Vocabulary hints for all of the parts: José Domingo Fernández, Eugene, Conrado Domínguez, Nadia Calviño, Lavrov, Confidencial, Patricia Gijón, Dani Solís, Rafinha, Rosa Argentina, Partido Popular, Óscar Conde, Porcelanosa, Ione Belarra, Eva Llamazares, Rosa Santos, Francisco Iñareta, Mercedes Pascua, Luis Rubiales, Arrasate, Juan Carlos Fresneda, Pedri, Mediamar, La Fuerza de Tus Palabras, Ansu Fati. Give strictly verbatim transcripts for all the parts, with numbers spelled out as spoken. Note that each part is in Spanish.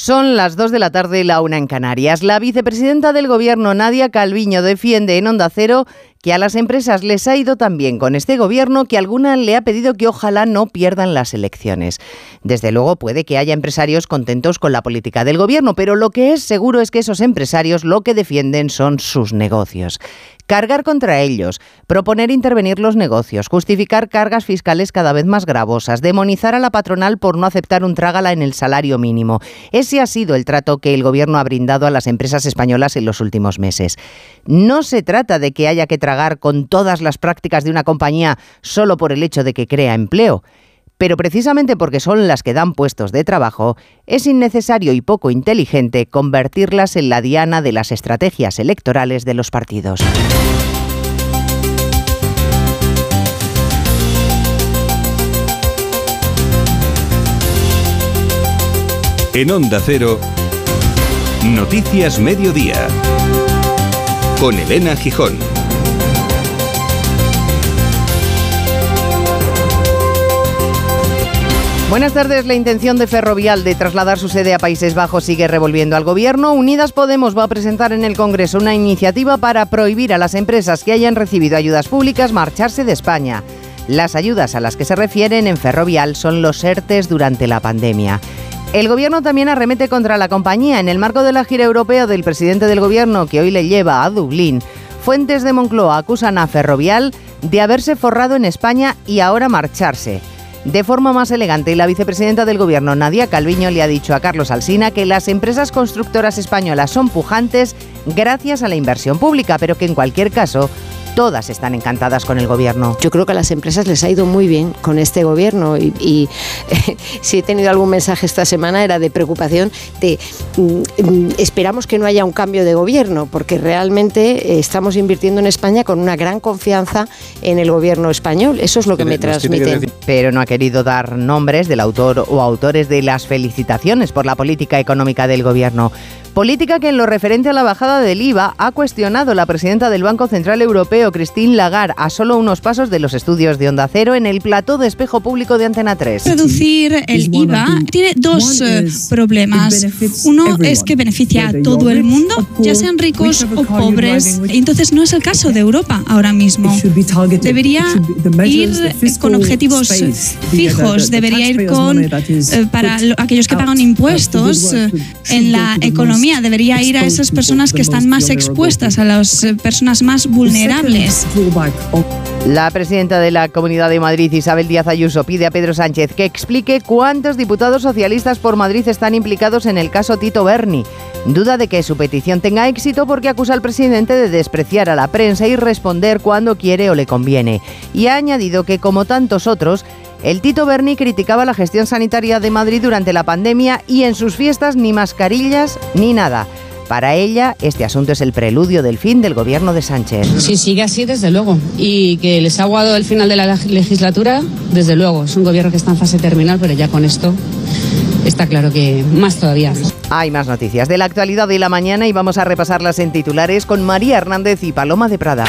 Son las dos de la tarde y la una en Canarias. La vicepresidenta del Gobierno, Nadia Calviño, defiende en Onda Cero que a las empresas les ha ido tan bien con este Gobierno que alguna le ha pedido que ojalá no pierdan las elecciones. Desde luego puede que haya empresarios contentos con la política del Gobierno, pero lo que es seguro es que esos empresarios lo que defienden son sus negocios. Cargar contra ellos, proponer intervenir los negocios, justificar cargas fiscales cada vez más gravosas, demonizar a la patronal por no aceptar un trágala en el salario mínimo. Ese ha sido el trato que el Gobierno ha brindado a las empresas españolas en los últimos meses. No se trata de que haya que tragar con todas las prácticas de una compañía solo por el hecho de que crea empleo. Pero precisamente porque son las que dan puestos de trabajo, es innecesario y poco inteligente convertirlas en la diana de las estrategias electorales de los partidos. En Onda Cero, Noticias Mediodía, con Elena Gijón. Buenas tardes. La intención de Ferrovial de trasladar su sede a Países Bajos sigue revolviendo al Gobierno. Unidas Podemos va a presentar en el Congreso una iniciativa para prohibir a las empresas que hayan recibido ayudas públicas marcharse de España. Las ayudas a las que se refieren en Ferrovial son los ERTES durante la pandemia. El Gobierno también arremete contra la compañía en el marco de la gira europea del presidente del Gobierno, que hoy le lleva a Dublín. Fuentes de Moncloa acusan a Ferrovial de haberse forrado en España y ahora marcharse. De forma más elegante, la vicepresidenta del Gobierno, Nadia Calviño, le ha dicho a Carlos Alsina que las empresas constructoras españolas son pujantes gracias a la inversión pública, pero que en cualquier caso todas están encantadas con el Gobierno. Yo creo que a las empresas les ha ido muy bien con este Gobierno y, y eh, si he tenido algún mensaje esta semana era de preocupación, de mm, esperamos que no haya un cambio de Gobierno, porque realmente eh, estamos invirtiendo en España con una gran confianza en el Gobierno español. Eso es lo que me transmiten. Pero no ha querido dar nombres del autor o autores de las felicitaciones por la política económica del Gobierno. Política que en lo referente a la bajada del I V A ha cuestionado la presidenta del Banco Central Europeo, Christine Lagarde, a solo unos pasos de los estudios de Onda Cero en el plató de Espejo Público de Antena tres. Reducir el I V A tiene dos problemas. Uno es que beneficia a todo el mundo, ya sean ricos o pobres. Entonces no es el caso de Europa ahora mismo. Debería ir con objetivos fijos, debería ir con eh, para aquellos que pagan impuestos eh, en la economía. Debería ir a esas personas que están más expuestas, a las personas más vulnerables. La presidenta de la Comunidad de Madrid, Isabel Díaz Ayuso, pide a Pedro Sánchez que explique cuántos diputados socialistas por Madrid están implicados en el caso Tito Berni. Duda de que su petición tenga éxito porque acusa al presidente de despreciar a la prensa y responder cuando quiere o le conviene. Y ha añadido que, como tantos otros, el Tito Berni criticaba la gestión sanitaria de Madrid durante la pandemia y en sus fiestas ni mascarillas ni nada. Para ella, este asunto es el preludio del fin del Gobierno de Sánchez. Si sigue así, desde luego. Y que les ha aguado el final de la legislatura, desde luego. Es un Gobierno que está en fase terminal, pero ya con esto está claro que más todavía. Hay más noticias de la actualidad de la mañana y vamos a repasarlas en titulares con María Hernández y Paloma de Prada.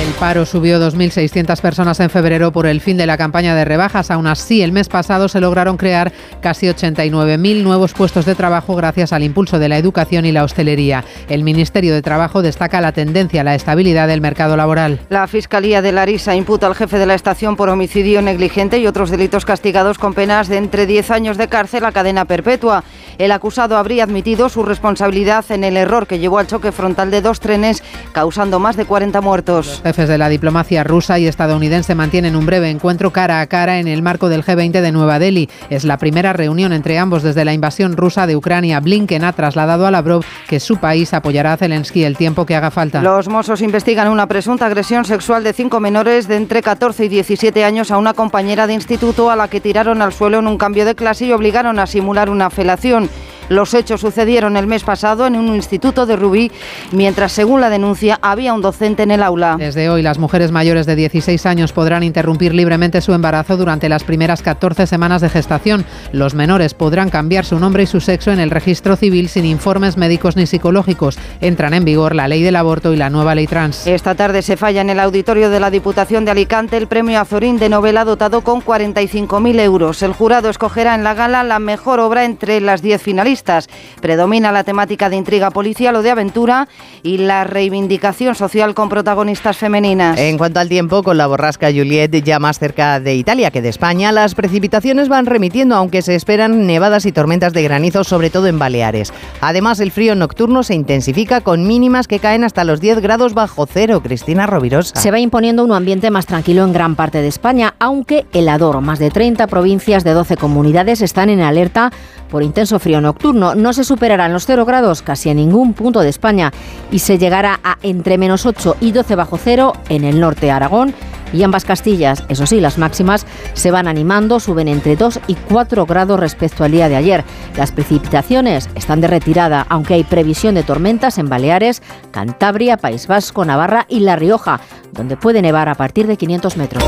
El paro subió dos mil seiscientas personas en febrero por el fin de la campaña de rebajas. Aún así, el mes pasado se lograron crear casi ochenta y nueve mil nuevos puestos de trabajo gracias al impulso de la educación y la hostelería. El Ministerio de Trabajo destaca la tendencia a la estabilidad del mercado laboral. La Fiscalía de Larisa imputa al jefe de la estación por homicidio negligente y otros delitos castigados con penas de entre diez años de cárcel a cadena perpetua. El acusado habría admitido su responsabilidad en el error que llevó al choque frontal de dos trenes, causando más de cuarenta muertos. Los jefes de la diplomacia rusa y estadounidense mantienen un breve encuentro cara a cara en el marco del G veinte de Nueva Delhi. Es la primera reunión entre ambos desde la invasión rusa de Ucrania. Blinken ha trasladado a Lavrov que su país apoyará a Zelensky el tiempo que haga falta. Los Mossos investigan una presunta agresión sexual de cinco menores de entre catorce y diecisiete años a una compañera de instituto a la que tiraron al suelo en un cambio de clase y obligaron a simular una felación. Los hechos sucedieron el mes pasado en un instituto de Rubí, mientras, según la denuncia, había un docente en el aula. Desde hoy, las mujeres mayores de dieciséis años podrán interrumpir libremente su embarazo durante las primeras catorce semanas de gestación. Los menores podrán cambiar su nombre y su sexo en el registro civil sin informes médicos ni psicológicos. Entran en vigor la ley del aborto y la nueva ley trans. Esta tarde se falla en el auditorio de la Diputación de Alicante el premio Azorín de novela, dotado con cuarenta y cinco mil euros. El jurado escogerá en la gala la mejor obra entre las diez finalistas. socialistas. Predomina la temática de intriga policial o de aventura y la reivindicación social con protagonistas femeninas. En cuanto al tiempo, con la borrasca Juliet ya más cerca de Italia que de España, las precipitaciones van remitiendo, aunque se esperan nevadas y tormentas de granizo, sobre todo en Baleares. Además, el frío nocturno se intensifica con mínimas que caen hasta los diez grados bajo cero. Cristina Rovirosa. Se va imponiendo un ambiente más tranquilo en gran parte de España, aunque helador. Más de treinta provincias de doce comunidades están en alerta por intenso frío nocturno. No se superarán los cero grados casi en ningún punto de España y se llegará a entre menos ocho y doce bajo cero en el norte de Aragón y ambas Castillas. Eso sí, las máximas se van animando, suben entre dos y cuatro grados respecto al día de ayer. Las precipitaciones están de retirada, aunque hay previsión de tormentas en Baleares, Cantabria, País Vasco, Navarra y La Rioja, donde puede nevar a partir de quinientos metros.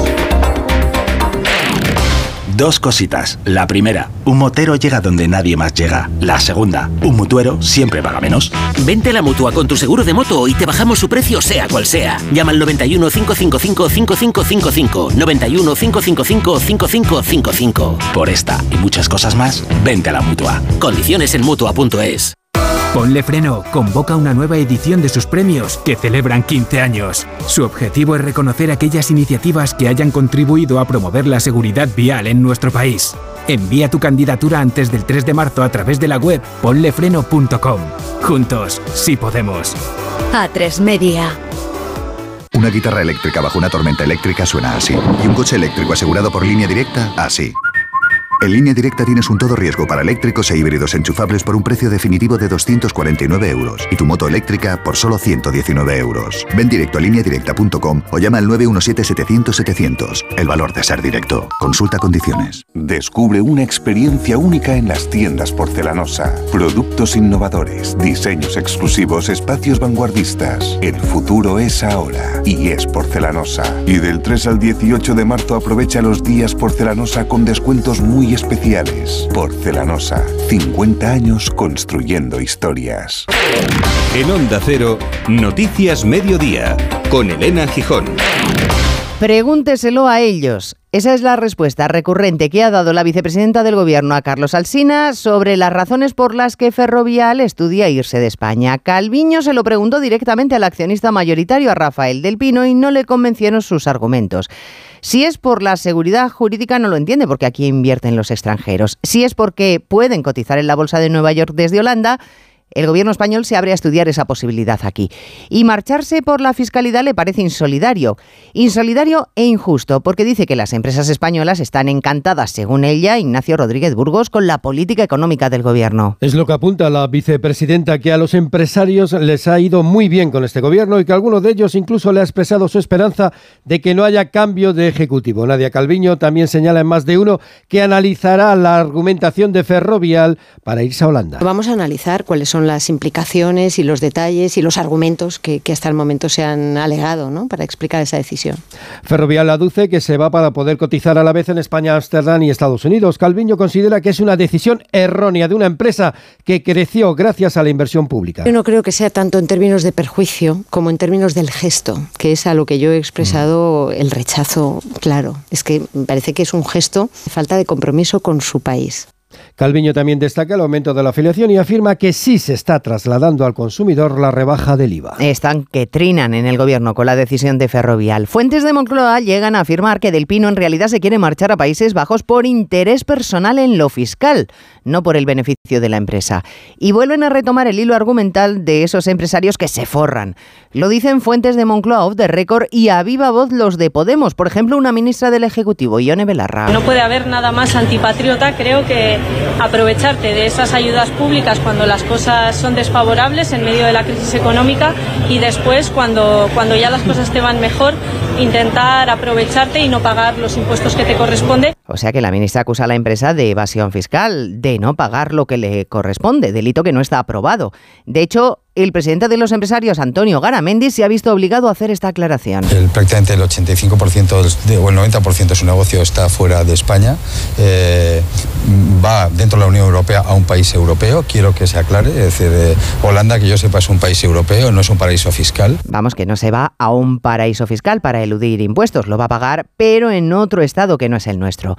Dos cositas. La primera, un motero llega donde nadie más llega. La segunda, un mutuero siempre paga menos. Vente a la Mutua con tu seguro de moto y te bajamos su precio sea cual sea. Llama al noventa y uno, cinco cinco cinco, cinco cinco cinco cinco. noventa y uno, cinco cinco cinco, cinco cinco cinco cinco. Por esta y muchas cosas más, vente a la Mutua. Condiciones en Mutua punto es. Ponle Freno convoca una nueva edición de sus premios que celebran quince años. Su objetivo es reconocer aquellas iniciativas que hayan contribuido a promover la seguridad vial en nuestro país. Envía tu candidatura antes del tres de marzo a través de la web ponle freno punto com. Juntos, sí podemos. A tres Media. Una guitarra eléctrica bajo una tormenta eléctrica suena así. Y un coche eléctrico asegurado por Línea Directa, así. En Línea Directa tienes un todo riesgo para eléctricos e híbridos enchufables por un precio definitivo de doscientos cuarenta y nueve euros y tu moto eléctrica por solo ciento diecinueve euros. Ven directo a línea directa punto com o llama al nueve uno siete, siete cero cero, siete cero cero. El valor de ser directo. Consulta condiciones. Descubre una experiencia única en las tiendas Porcelanosa. Productos innovadores, diseños exclusivos, espacios vanguardistas. El futuro es ahora y es Porcelanosa. Y del tres al dieciocho de marzo aprovecha los días Porcelanosa con descuentos muy especiales. Porcelanosa, cincuenta años construyendo historias. En Onda Cero, Noticias Mediodía, con Elena Gijón. Pregúnteselo a ellos. Esa es la respuesta recurrente que ha dado la vicepresidenta del Gobierno a Carlos Alsina sobre las razones por las que Ferrovial estudia irse de España. Calviño se lo preguntó directamente al accionista mayoritario, a Rafael del Pino, y no le convencieron sus argumentos. Si es por la seguridad jurídica, no lo entiende, porque aquí invierten los extranjeros. Si es porque pueden cotizar en la bolsa de Nueva York desde Holanda, el gobierno español se abre a estudiar esa posibilidad aquí. Y marcharse por la fiscalidad le parece insolidario. Insolidario e injusto, porque dice que las empresas españolas están encantadas, según ella, Ignacio Rodríguez Burgos, con la política económica del gobierno. Es lo que apunta la vicepresidenta, que a los empresarios les ha ido muy bien con este gobierno y que alguno de ellos incluso le ha expresado su esperanza de que no haya cambio de ejecutivo. Nadia Calviño también señala en Más de Uno que analizará la argumentación de Ferrovial para irse a Holanda. Vamos a analizar cuáles son las implicaciones y los detalles y los argumentos que, que hasta el momento se han alegado, ¿no?, para explicar esa decisión. Ferrovial aduce que se va para poder cotizar a la vez en España, Ámsterdam y Estados Unidos. Calviño considera que es una decisión errónea de una empresa que creció gracias a la inversión pública. Yo no creo que sea tanto en términos de perjuicio como en términos del gesto, que es a lo que yo he expresado mm. el rechazo claro. Es que me parece que es un gesto de falta de compromiso con su país. Calviño también destaca el aumento de la afiliación y afirma que sí se está trasladando al consumidor la rebaja del I V A. Están que trinan en el gobierno con la decisión de Ferrovial. Fuentes de Moncloa llegan a afirmar que Del Pino en realidad se quiere marchar a Países Bajos por interés personal en lo fiscal, no por el beneficio de la empresa. Y vuelven a retomar el hilo argumental de esos empresarios que se forran. Lo dicen fuentes de Moncloa off the record y a viva voz los de Podemos. Por ejemplo, una ministra del Ejecutivo, Ione Belarra. No puede haber nada más antipatriota, creo, que aprovecharte de esas ayudas públicas cuando las cosas son desfavorables en medio de la crisis económica y después, cuando, cuando ya las cosas te van mejor, intentar aprovecharte y no pagar los impuestos que te corresponde. O sea que la ministra acusa a la empresa de evasión fiscal, de no pagar lo que le corresponde, delito que no está aprobado. De hecho, el presidente de los empresarios, Antonio Garamendi, se ha visto obligado a hacer esta aclaración. El, prácticamente el ochenta y cinco por ciento de, o el noventa por ciento de su negocio está fuera de España. Eh, va dentro de la Unión Europea a un país europeo. Quiero que se aclare. Es decir, eh, Holanda, que yo sepa, es un país europeo, no es un paraíso fiscal. Vamos, que no se va a un paraíso fiscal para eludir impuestos. Lo va a pagar, pero en otro estado que no es el nuestro.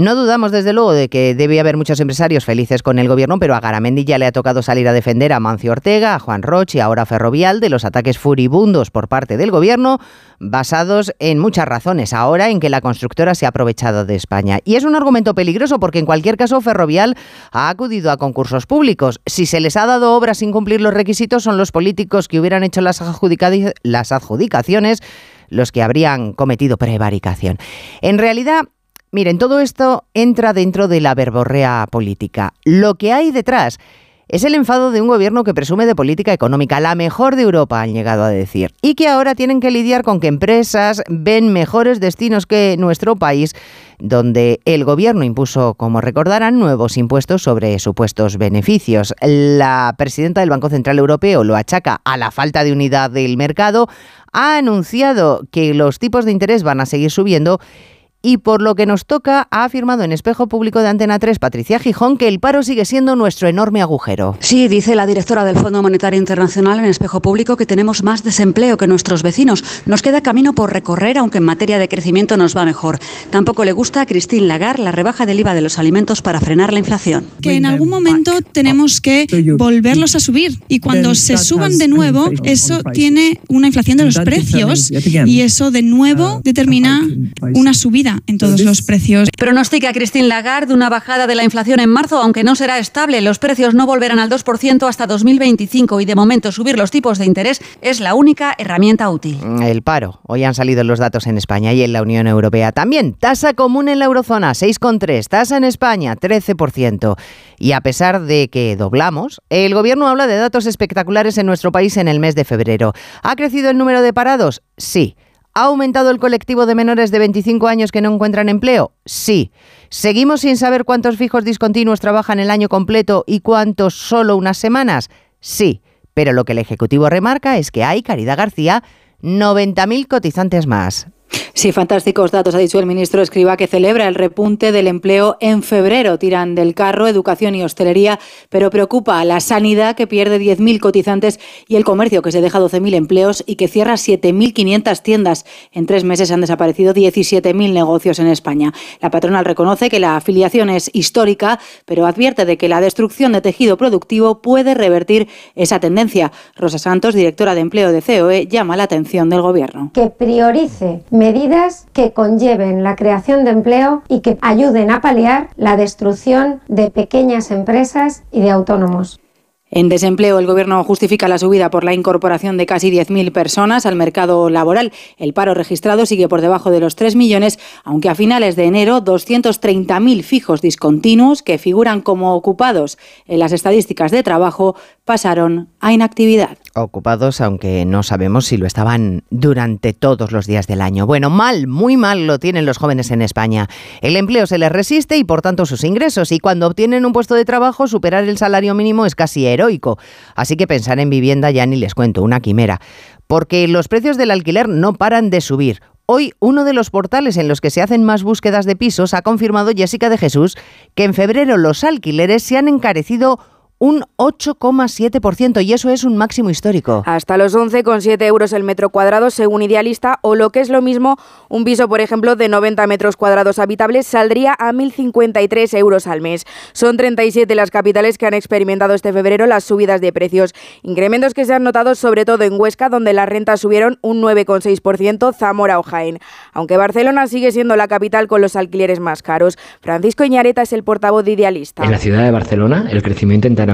No dudamos, desde luego, de que debe haber muchos empresarios felices con el gobierno, pero a Garamendi ya le ha tocado salir a defender a Mancio Ortega, a Juan Roch y ahora a Ferrovial de los ataques furibundos por parte del gobierno, basados en muchas razones, ahora en que la constructora se ha aprovechado de España. Y es un argumento peligroso porque, en cualquier caso, Ferrovial ha acudido a concursos públicos. Si se les ha dado obras sin cumplir los requisitos, son los políticos que hubieran hecho las adjudicaciones los que habrían cometido prevaricación. En realidad, miren, todo esto entra dentro de la verborrea política. Lo que hay detrás es el enfado de un gobierno que presume de política económica, la mejor de Europa, han llegado a decir, y que ahora tienen que lidiar con que empresas ven mejores destinos que nuestro país, donde el gobierno impuso, como recordarán, nuevos impuestos sobre supuestos beneficios. La presidenta del Banco Central Europeo lo achaca a la falta de unidad del mercado, ha anunciado que los tipos de interés van a seguir subiendo. Y por lo que nos toca, ha afirmado en Espejo Público de Antena tres, Patricia Gijón, que el paro sigue siendo nuestro enorme agujero. Sí, dice la directora del Fondo Monetario Internacional en Espejo Público que tenemos más desempleo que nuestros vecinos. Nos queda camino por recorrer, aunque en materia de crecimiento nos va mejor. Tampoco le gusta a Christine Lagarde la rebaja del I V A de los alimentos para frenar la inflación. Que en algún momento tenemos que volverlos a subir. Y cuando se suban de nuevo, eso tiene una inflación de los precios. Y eso de nuevo determina una subida en todos los precios. Pronostica Christine Lagarde una bajada de la inflación en marzo, aunque no será estable. Los precios no volverán al dos por ciento hasta dos mil veinticinco y de momento subir los tipos de interés es la única herramienta útil. El paro. Hoy han salido los datos en España y en la Unión Europea. También tasa común en la eurozona, seis coma tres, tasa en España, trece por ciento. Y a pesar de que doblamos, el gobierno habla de datos espectaculares en nuestro país en el mes de febrero. ¿Ha crecido el número de parados? Sí. ¿Ha aumentado el colectivo de menores de veinticinco años que no encuentran empleo? Sí. ¿Seguimos sin saber cuántos fijos discontinuos trabajan el año completo y cuántos solo unas semanas? Sí. Pero lo que el Ejecutivo remarca es que hay, Caridad García, noventa mil cotizantes más. Sí, fantásticos datos, ha dicho el ministro Escrivá, que celebra el repunte del empleo en febrero. Tiran del carro educación y hostelería, pero preocupa a la sanidad, que pierde diez mil cotizantes, y el comercio, que se deja doce mil empleos y que cierra siete mil quinientas tiendas. En tres meses han desaparecido diecisiete mil negocios en España. La patronal reconoce que la afiliación es histórica, pero advierte de que la destrucción de tejido productivo puede revertir esa tendencia. Rosa Santos, directora de empleo de C O E, llama la atención del gobierno. Que priorice medidas que conlleven la creación de empleo y que ayuden a paliar la destrucción de pequeñas empresas y de autónomos. En desempleo, el Gobierno justifica la subida por la incorporación de casi diez mil personas al mercado laboral. El paro registrado sigue por debajo de los tres millones, aunque a finales de enero doscientos treinta mil fijos discontinuos que figuran como ocupados en las estadísticas de trabajo pasaron a inactividad. Ocupados, aunque no sabemos si lo estaban durante todos los días del año. Bueno, mal, muy mal lo tienen los jóvenes en España. El empleo se les resiste y, por tanto, sus ingresos. Y cuando obtienen un puesto de trabajo, superar el salario mínimo es casi heroico. Heroico. Así que pensar en vivienda ya ni les cuento, una quimera. Porque los precios del alquiler no paran de subir. Hoy, uno de los portales en los que se hacen más búsquedas de pisos ha confirmado, Jessica de Jesús, que en febrero los alquileres se han encarecido un ocho coma siete por ciento, y eso es un máximo histórico. Hasta los once coma siete euros el metro cuadrado, según Idealista, o lo que es lo mismo, un piso, por ejemplo, de noventa metros cuadrados habitables saldría a mil cincuenta y tres euros al mes. Son treinta y siete las capitales que han experimentado este febrero las subidas de precios. Incrementos que se han notado sobre todo en Huesca, donde las rentas subieron un nueve coma seis por ciento, Zamora o Jaén. Aunque Barcelona sigue siendo la capital con los alquileres más caros. Francisco Iñareta es el portavoz de Idealista. En la ciudad de Barcelona, el crecimiento interanual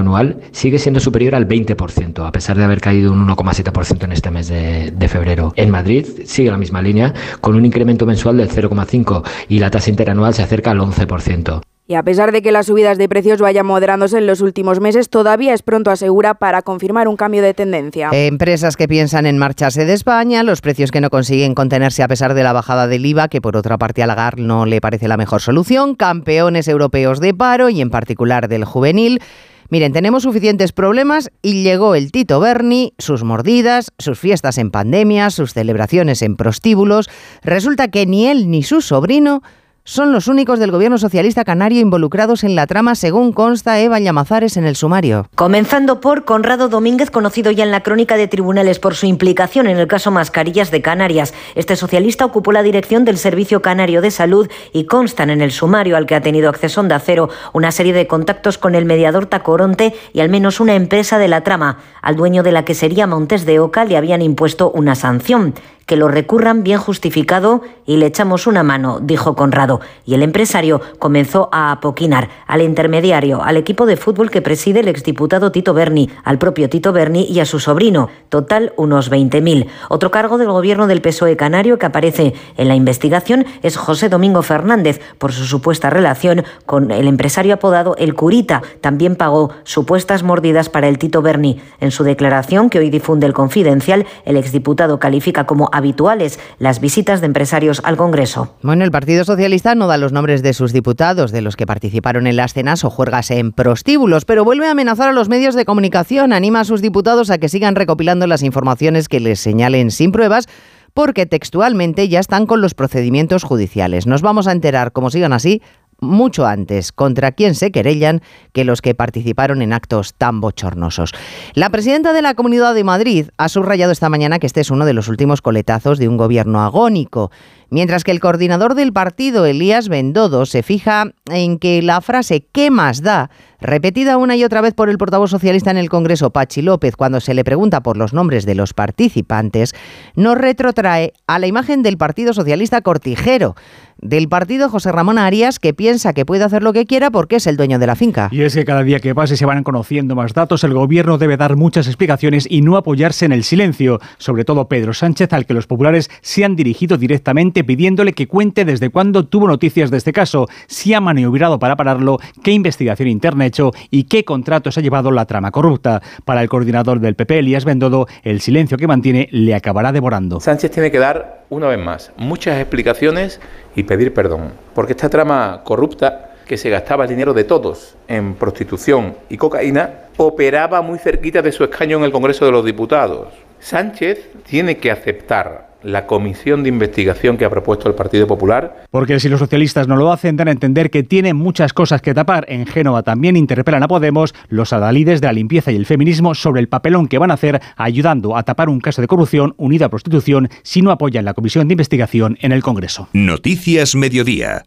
sigue siendo superior al veinte por ciento, a pesar de haber caído un uno coma siete por ciento en este mes de, de febrero. En Madrid sigue la misma línea, con un incremento mensual del cero coma cinco por ciento y la tasa interanual se acerca al once por ciento. Y a pesar de que las subidas de precios vayan moderándose en los últimos meses, todavía es pronto, asegura, para confirmar un cambio de tendencia. Empresas que piensan en marcharse de España, los precios que no consiguen contenerse a pesar de la bajada del I V A, que por otra parte a Lagarde no le parece la mejor solución, campeones europeos de paro y en particular del juvenil. Miren, tenemos suficientes problemas y llegó el Tito Berni, sus mordidas, sus fiestas en pandemia, sus celebraciones en prostíbulos. Resulta que ni él ni su sobrino son los únicos del gobierno socialista canario involucrados en la trama, según consta Eva Llamazares en el sumario. Comenzando por Conrado Domínguez, conocido ya en la crónica de tribunales por su implicación en el caso Mascarillas de Canarias. Este socialista ocupó la dirección del Servicio Canario de Salud y constan en el sumario al que ha tenido acceso Onda Cero una serie de contactos con el mediador Tacoronte y al menos una empresa de la trama, al dueño de la que sería Montes de Oca le habían impuesto una sanción. Que lo recurran bien justificado y le echamos una mano, dijo Conrado. Y el empresario comenzó a apoquinar al intermediario, al equipo de fútbol que preside el exdiputado Tito Berni, al propio Tito Berni y a su sobrino. Total, unos veinte mil. Otro cargo del gobierno del P S O E canario que aparece en la investigación es José Domingo Fernández, por su supuesta relación con el empresario apodado El Curita. También pagó supuestas mordidas para el Tito Berni. En su declaración, que hoy difunde el Confidencial, el exdiputado califica como habituales las visitas de empresarios al Congreso. Bueno, el Partido Socialista no da los nombres de sus diputados, de los que participaron en las cenas o juergas en prostíbulos, pero vuelve a amenazar a los medios de comunicación, anima a sus diputados a que sigan recopilando las informaciones que les señalen sin pruebas, porque textualmente ya están con los procedimientos judiciales. Nos vamos a enterar, como sigan así, mucho antes contra quién se querellan que los que participaron en actos tan bochornosos. La presidenta de la Comunidad de Madrid ha subrayado esta mañana que este es uno de los últimos coletazos de un gobierno agónico, mientras que el coordinador del partido, Elías Bendodo, se fija en que la frase ¿qué más da?, repetida una y otra vez por el portavoz socialista en el Congreso, Pachi López, cuando se le pregunta por los nombres de los participantes, nos retrotrae a la imagen del Partido Socialista cortijero, del partido José Ramón Arias, que piensa que puede hacer lo que quiera porque es el dueño de la finca. Y es que cada día que pase se van conociendo más datos, el gobierno debe dar muchas explicaciones y no apoyarse en el silencio, sobre todo Pedro Sánchez, al que los populares se han dirigido directamente pidiéndole que cuente desde cuándo tuvo noticias de este caso, si ha maniobrado para pararlo, qué investigación interna hecho y qué contratos ha llevado la trama corrupta. Para el coordinador del P P, Elías Bendodo, el silencio que mantiene le acabará devorando. Sánchez tiene que dar, una vez más, muchas explicaciones y pedir perdón, porque esta trama corrupta, que se gastaba el dinero de todos en prostitución y cocaína, operaba muy cerquita de su escaño en el Congreso de los Diputados. Sánchez tiene que aceptar la comisión de investigación que ha propuesto el Partido Popular. Porque si los socialistas no lo hacen, dan a entender que tienen muchas cosas que tapar. En Génova también interpelan a Podemos los adalides de la limpieza y el feminismo sobre el papelón que van a hacer ayudando a tapar un caso de corrupción unida a prostitución si no apoyan la comisión de investigación en el Congreso. Noticias Mediodía.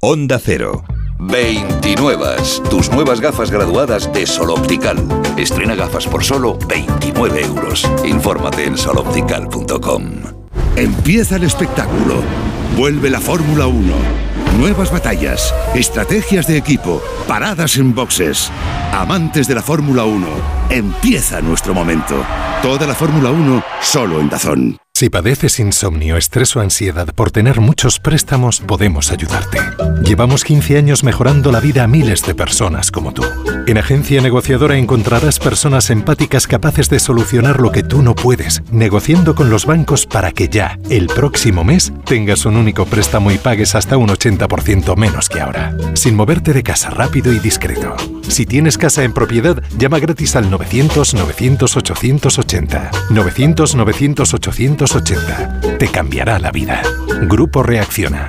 Onda Cero. veintinuevas, tus nuevas gafas graduadas de Sol Optical. Estrena gafas por solo veintinueve euros. Infórmate en sol optical punto com. Empieza el espectáculo. Vuelve la Fórmula uno. Nuevas batallas, estrategias de equipo, paradas en boxes. Amantes de la Fórmula uno, empieza nuestro momento. Toda la Fórmula uno, solo en DAZN. Si padeces insomnio, estrés o ansiedad por tener muchos préstamos, podemos ayudarte. Llevamos quince años mejorando la vida a miles de personas como tú. En Agencia Negociadora encontrarás personas empáticas capaces de solucionar lo que tú no puedes, negociando con los bancos para que ya, el próximo mes, tengas un único préstamo y pagues hasta un ochenta por ciento menos que ahora. Sin moverte de casa, rápido y discreto. Si tienes casa en propiedad, llama gratis al novecientos novecientos ochocientos ochenta. novecientos novecientos ochocientos ochenta. Te cambiará la vida. Grupo Reacciona.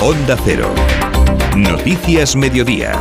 Onda Cero. Noticias Mediodía.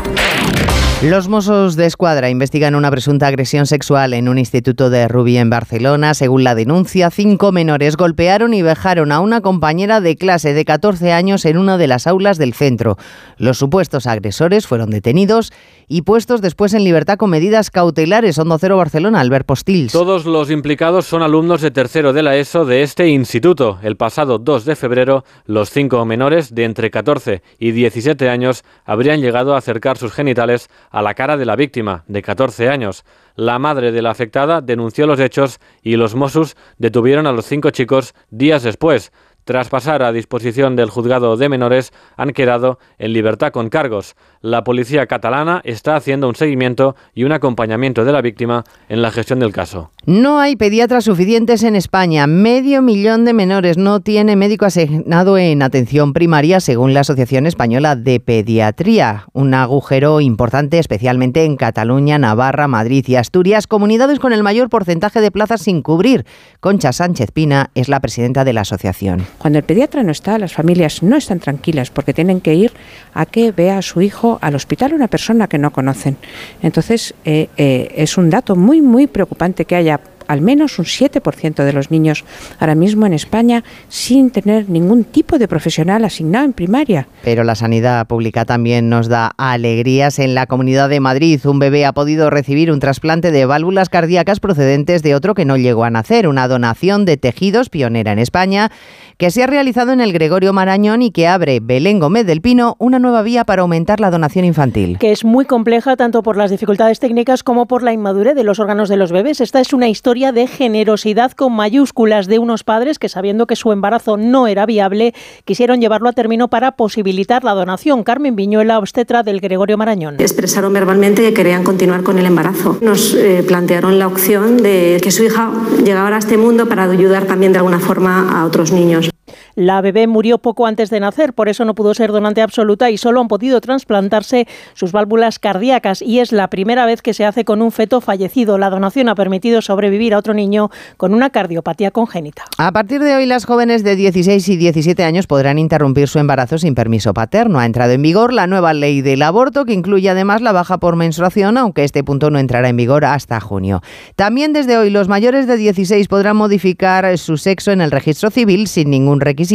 Los Mossos de Escuadra investigan una presunta agresión sexual en un instituto de Rubí en Barcelona. Según la denuncia, cinco menores golpearon y vejaron a una compañera de clase de catorce años en una de las aulas del centro. Los supuestos agresores fueron detenidos y puestos después en libertad con medidas cautelares. Onda Cero Barcelona, Albert Postils. Todos los implicados son alumnos de tercero de la ESO de este instituto. El pasado dos de febrero, los cinco menores de entre catorce y diecisiete años habrían llegado a acercar sus genitales a la cara de la víctima, de catorce años. La madre de la afectada denunció los hechos y los Mossos detuvieron a los cinco chicos días después. Tras pasar a disposición del juzgado de menores, han quedado en libertad con cargos. La policía catalana está haciendo un seguimiento y un acompañamiento de la víctima en la gestión del caso. No hay pediatras suficientes en España. Medio millón de menores no tiene médico asignado en atención primaria, según la Asociación Española de Pediatría. Un agujero importante, especialmente en Cataluña, Navarra, Madrid y Asturias, comunidades con el mayor porcentaje de plazas sin cubrir. Concha Sánchez Pina es la presidenta de la asociación. Cuando el pediatra no está, las familias no están tranquilas porque tienen que ir a que vea a su hijo al hospital una persona que no conocen. Entonces, eh, eh, es un dato muy, muy preocupante que haya al menos un siete por ciento de los niños ahora mismo en España sin tener ningún tipo de profesional asignado en primaria. Pero la sanidad pública también nos da alegrías. En la Comunidad de Madrid, un bebé ha podido recibir un trasplante de válvulas cardíacas procedentes de otro que no llegó a nacer, una donación de tejidos pionera en España, que se ha realizado en el Gregorio Marañón y que abre, Belén Gómez del Pino, una nueva vía para aumentar la donación infantil. Que es muy compleja tanto por las dificultades técnicas como por la inmadurez de los órganos de los bebés. Esta es una historia de generosidad con mayúsculas de unos padres que, sabiendo que su embarazo no era viable, quisieron llevarlo a término para posibilitar la donación. Carmen Viñuela, obstetra del Gregorio Marañón. Expresaron verbalmente que querían continuar con el embarazo. Nos eh, plantearon la opción de que su hija llegara a este mundo para ayudar también de alguna forma a otros niños. La bebé murió poco antes de nacer, por eso no pudo ser donante absoluta y solo han podido trasplantarse sus válvulas cardíacas, y es la primera vez que se hace con un feto fallecido. La donación ha permitido sobrevivir a otro niño con una cardiopatía congénita. A partir de hoy, las jóvenes de dieciséis y diecisiete años podrán interrumpir su embarazo sin permiso paterno. Ha entrado en vigor la nueva ley del aborto, que incluye además la baja por menstruación, aunque este punto no entrará en vigor hasta junio. También desde hoy, los mayores de dieciséis podrán modificar su sexo en el registro civil sin ningún requisito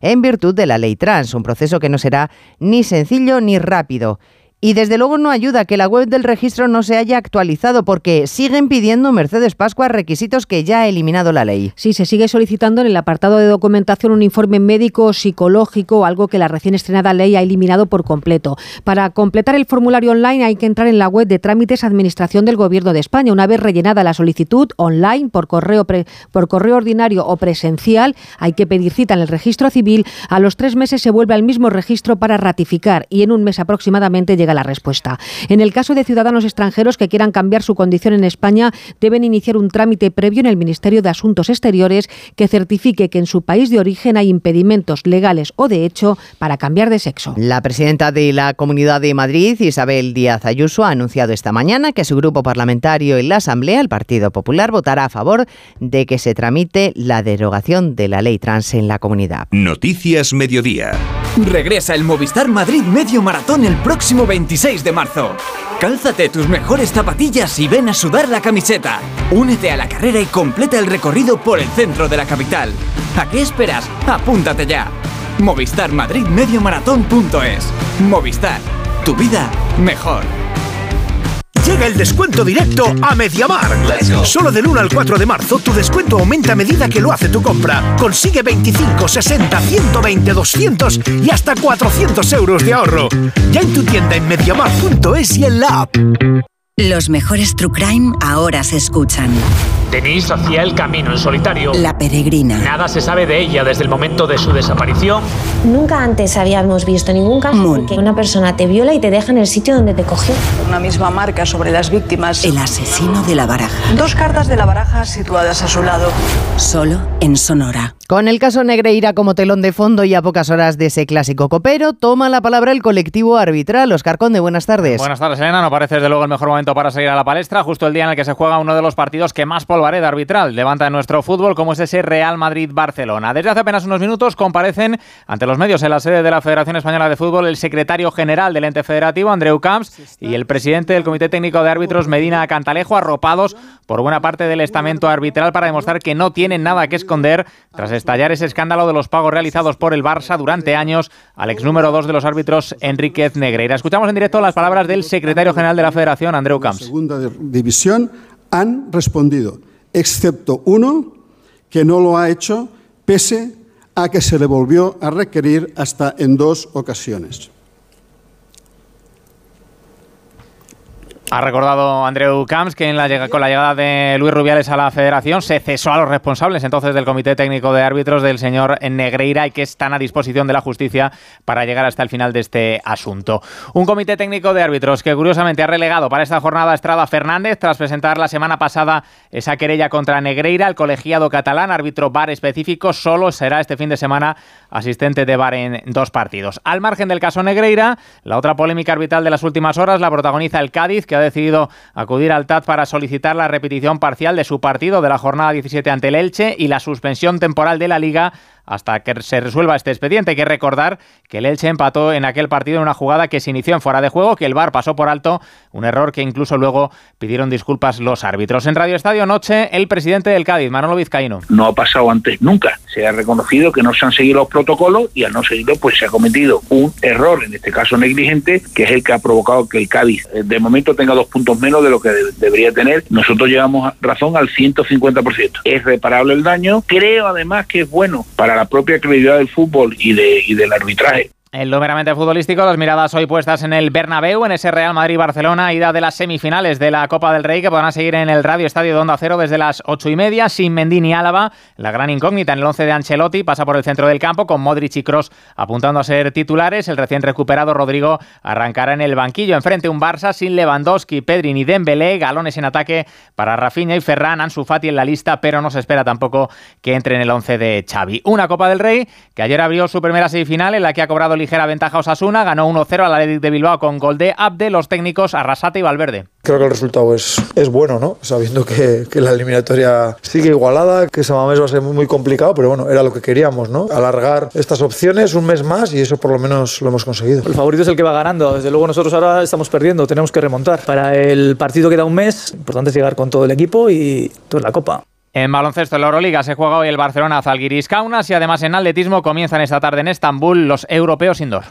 en virtud de la ley trans, un proceso que no será ni sencillo ni rápido. Y desde luego no ayuda que la web del registro no se haya actualizado, porque siguen pidiendo, Mercedes Pascua, requisitos que ya ha eliminado la ley. Sí, se sigue solicitando en el apartado de documentación un informe médico psicológico, algo que la recién estrenada ley ha eliminado por completo. Para completar el formulario online hay que entrar en la web de trámites Administración del Gobierno de España. Una vez rellenada la solicitud online por correo, pre, por correo ordinario o presencial, hay que pedir cita en el registro civil. A los tres meses se vuelve al mismo registro para ratificar y en un mes aproximadamente llega la respuesta. En el caso de ciudadanos extranjeros que quieran cambiar su condición en España, deben iniciar un trámite previo en el Ministerio de Asuntos Exteriores que certifique que en su país de origen hay impedimentos legales o de hecho para cambiar de sexo. La presidenta de la Comunidad de Madrid, Isabel Díaz Ayuso, ha anunciado esta mañana que su grupo parlamentario en la Asamblea, el Partido Popular, votará a favor de que se tramite la derogación de la ley trans en la comunidad. Noticias Mediodía. Regresa el Movistar Madrid Medio Maratón el próximo veintiséis de marzo. Cálzate tus mejores zapatillas y ven a sudar la camiseta. Únete a la carrera y completa el recorrido por el centro de la capital. ¿A qué esperas? Apúntate ya. Movistar Madrid Medio Maratón punto es. Movistar, tu vida mejor. Llega el descuento directo a Mediamar. Solo del uno al cuatro de marzo tu descuento aumenta a medida que lo hace tu compra. Consigue veinticinco, sesenta, ciento veinte, doscientos y hasta cuatrocientos euros de ahorro. Ya en tu tienda en mediamar punto es y en la app. Los mejores True Crime ahora se escuchan. Denise hacía el camino en solitario. La peregrina. Nada se sabe de ella desde el momento de su desaparición. Nunca antes habíamos visto ningún caso Moon. En que una persona te viola y te deja en el sitio donde te cogió. Una misma marca sobre las víctimas. El asesino de la baraja. Dos cartas de la baraja situadas a su lado. Solo en Sonora. Con el caso Negreira como telón de fondo y a pocas horas de ese clásico copero, toma la palabra el colectivo arbitral. Óscar Conde, buenas tardes. Buenas tardes, Elena. No parece desde luego el mejor momento para salir a la palestra, justo el día en el que se juega uno de los partidos que más polvareda arbitral levanta en nuestro fútbol, como es ese Real Madrid-Barcelona. Desde hace apenas unos minutos comparecen ante los medios en la sede de la Federación Española de Fútbol el secretario general del ente federativo, Andreu Camps, y el presidente del Comité Técnico de Árbitros, Medina Cantalejo, arropados por buena parte del estamento arbitral para demostrar que no tienen nada que esconder tras estallar ese escándalo de los pagos realizados por el Barça durante años al ex número dos de los árbitros, Enríquez Negreira. Escuchamos en directo las palabras del secretario general de la Federación, Andreu Camps. Segunda división han respondido, excepto uno que no lo ha hecho, pese a que se le volvió a requerir hasta en dos ocasiones. Ha recordado Andreu Camps que en la llegada, con la llegada de Luis Rubiales a la Federación se cesó a los responsables entonces del Comité Técnico de Árbitros del señor Negreira y que están a disposición de la justicia para llegar hasta el final de este asunto. Un Comité Técnico de Árbitros que curiosamente ha relegado para esta jornada a Estrada Fernández tras presentar la semana pasada esa querella contra Negreira. El colegiado catalán, árbitro V A R específico, solo será este fin de semana asistente de V A R en dos partidos. Al margen del caso Negreira, la otra polémica arbitral de las últimas horas la protagoniza el Cádiz, que ha decidido acudir al T A D para solicitar la repetición parcial de su partido de la jornada diecisiete ante el Elche y la suspensión temporal de la Liga hasta que se resuelva este expediente. Hay que recordar que el Elche empató en aquel partido en una jugada que se inició en fuera de juego, que el V A R pasó por alto, un error que incluso luego pidieron disculpas los árbitros. En Radio Estadio Noche, el presidente del Cádiz, Manolo Vizcaíno. No ha pasado antes nunca. Se ha reconocido que no se han seguido los protocolos y al no seguirlo pues se ha cometido un error, en este caso negligente, que es el que ha provocado que el Cádiz de momento tenga dos puntos menos de lo que de- debería tener. Nosotros llevamos razón al ciento cincuenta por ciento. Es reparable el daño. Creo además que es bueno para la propia credibilidad del fútbol y, de, y del arbitraje. En lo meramente futbolístico, las miradas hoy puestas en el Bernabéu, en ese Real Madrid-Barcelona, ida de las semifinales de la Copa del Rey, que podrán seguir en el Radio Estadio de Onda Cero desde las ocho y media, sin Mendy ni Álava. La gran incógnita en el once de Ancelotti pasa por el centro del campo, con Modric y Kroos apuntando a ser titulares. El recién recuperado Rodrigo arrancará en el banquillo. Enfrente un Barça sin Lewandowski, Pedri ni Dembélé, galones en ataque para Rafinha y Ferran, Ansu Fati en la lista, pero no se espera tampoco que entre en el once de Xavi. Una Copa del Rey que ayer abrió su primera semifinal, en la que ha cobrado ligera ventaja Osasuna, ganó uno cero al Athletic de Bilbao con gol de Abde, los técnicos Arrasate y Valverde. Creo que el resultado es, es bueno, ¿no? Sabiendo que, que la eliminatoria sigue igualada, que ese mes va a ser muy, muy complicado, pero bueno, era lo que queríamos, ¿no? Alargar estas opciones un mes más y eso por lo menos lo hemos conseguido. El favorito es el que va ganando, desde luego nosotros ahora estamos perdiendo, tenemos que remontar. Para el partido queda un mes, lo importante es llegar con todo el equipo y toda la Copa. En baloncesto, en la Euroliga, se juega hoy el Barcelona-Zalgiris-Kaunas y además en atletismo comienzan esta tarde en Estambul los europeos indoor.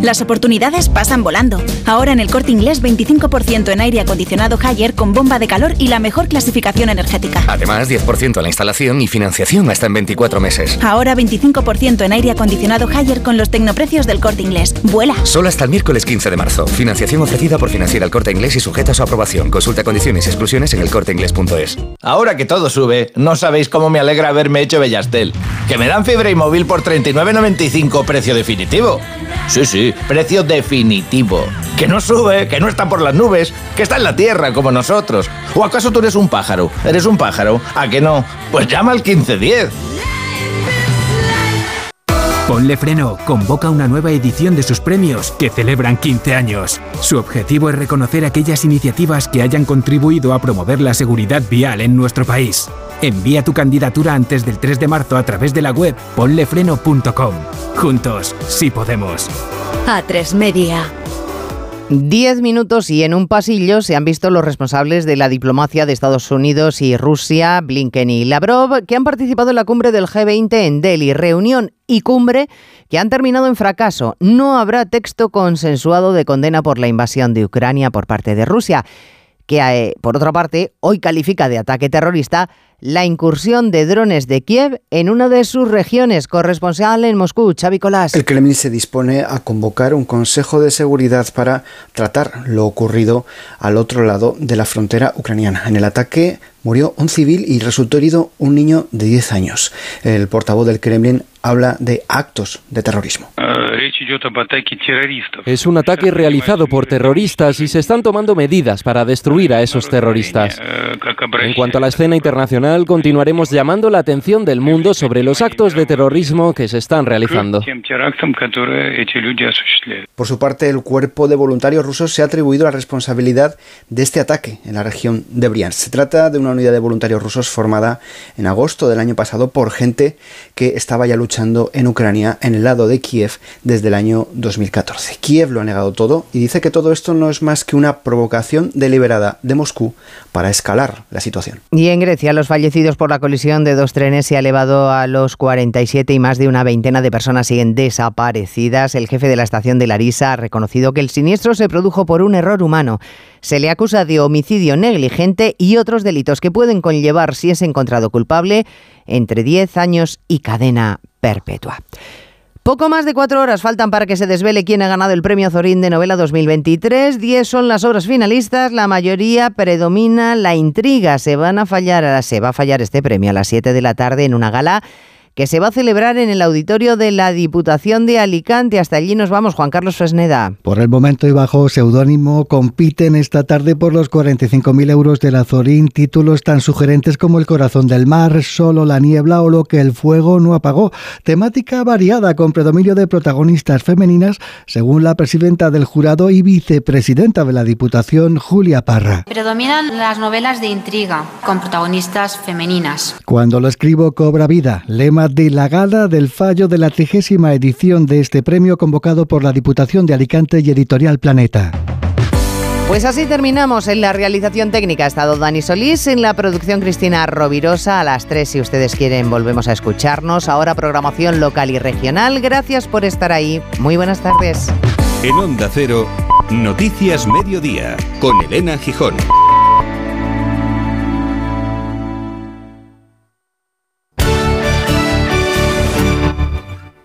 Las oportunidades pasan volando. Ahora en el Corte Inglés, veinticinco por ciento en aire acondicionado Haier con bomba de calor y la mejor clasificación energética. Además, diez por ciento en la instalación y financiación hasta en veinticuatro meses. Ahora veinticinco por ciento en aire acondicionado Haier con los tecnoprecios del Corte Inglés. ¡Vuela! Solo hasta el miércoles quince de marzo. Financiación ofrecida por Financiera El Corte Inglés y sujeta a su aprobación. Consulta condiciones y exclusiones en el corte inglés punto es. Ahora que todo sube, no sabéis cómo me alegra haberme hecho Bellastel. Que me dan fibra y móvil por treinta y nueve con noventa y cinco, precio definitivo. Sí, sí. Sí, precio definitivo. Que no sube, que no está por las nubes, que está en la tierra como nosotros. ¿O acaso tú eres un pájaro? ¿Eres un pájaro? ¿A que no? Pues llama al quince diez. Ponle Freno convoca una nueva edición de sus premios que celebran quince años. Su objetivo es reconocer aquellas iniciativas que hayan contribuido a promover la seguridad vial en nuestro país. Envía tu candidatura antes del tres de marzo a través de la web ponle freno punto com. Juntos, sí podemos. A tres Media. Diez minutos y en un pasillo se han visto los responsables de la diplomacia de Estados Unidos y Rusia, Blinken y Lavrov, que han participado en la cumbre del G veinte en Delhi, reunión y cumbre que han terminado en fracaso. No habrá texto consensuado de condena por la invasión de Ucrania por parte de Rusia, que por otra parte hoy califica de ataque terrorista la incursión de drones de Kiev en una de sus regiones. Corresponsal en Moscú, Xavi Colás. El Kremlin se dispone a convocar un Consejo de Seguridad para tratar lo ocurrido al otro lado de la frontera ucraniana. En el ataque murió un civil y resultó herido un niño de diez años. El portavoz del Kremlin habla de actos de terrorismo. Es un ataque realizado por terroristas y se están tomando medidas para destruir a esos terroristas. En cuanto a la escena internacional, continuaremos llamando la atención del mundo sobre los actos de terrorismo que se están realizando. Por su parte, el cuerpo de voluntarios rusos se ha atribuido la responsabilidad de este ataque en la región de Briansk. Se trata de una unidad de voluntarios rusos formada en agosto del año pasado por gente que estaba ya luchando en Ucrania, en el lado de Kiev, desde el año dos mil catorce. Kiev lo ha negado todo y dice que todo esto no es más que una provocación deliberada de Moscú para escalar la situación. Y en Grecia, los fallecidos por la colisión de dos trenes se ha elevado a los cuarenta y siete y más de una veintena de personas siguen desaparecidas. El jefe de la estación de Larisa ha reconocido que el siniestro se produjo por un error humano. Se le acusa de homicidio negligente y otros delitos que pueden conllevar, si es encontrado culpable, entre diez años y cadena perpetua. Poco más de cuatro horas faltan para que se desvele quién ha ganado el premio Zorín de novela dos mil veintitrés. Diez son las obras finalistas, la mayoría predomina la intriga. Se van a fallar, se va a fallar este premio a las siete de la tarde en una gala que se va a celebrar en el auditorio de la Diputación de Alicante. Hasta allí nos vamos, Juan Carlos Fresneda. Por el momento y bajo seudónimo compiten esta tarde por los cuarenta y cinco mil euros de la Zorín títulos tan sugerentes como El corazón del mar, Solo la niebla o Lo que el fuego no apagó. Temática variada con predominio de protagonistas femeninas, según la presidenta del jurado y vicepresidenta de la Diputación, Julia Parra. Predominan las novelas de intriga con protagonistas femeninas. Cuando lo escribo cobra vida, lema forma dilagada del fallo de la trigésima edición de este premio convocado por la Diputación de Alicante y Editorial Planeta. Pues así terminamos. En la realización técnica ha estado Dani Solís, en la producción Cristina Rovirosa. A las tres, si ustedes quieren, volvemos a escucharnos. Ahora programación local y regional. Gracias por estar ahí. Muy buenas tardes. En Onda Cero, Noticias Mediodía, con Elena Gijón.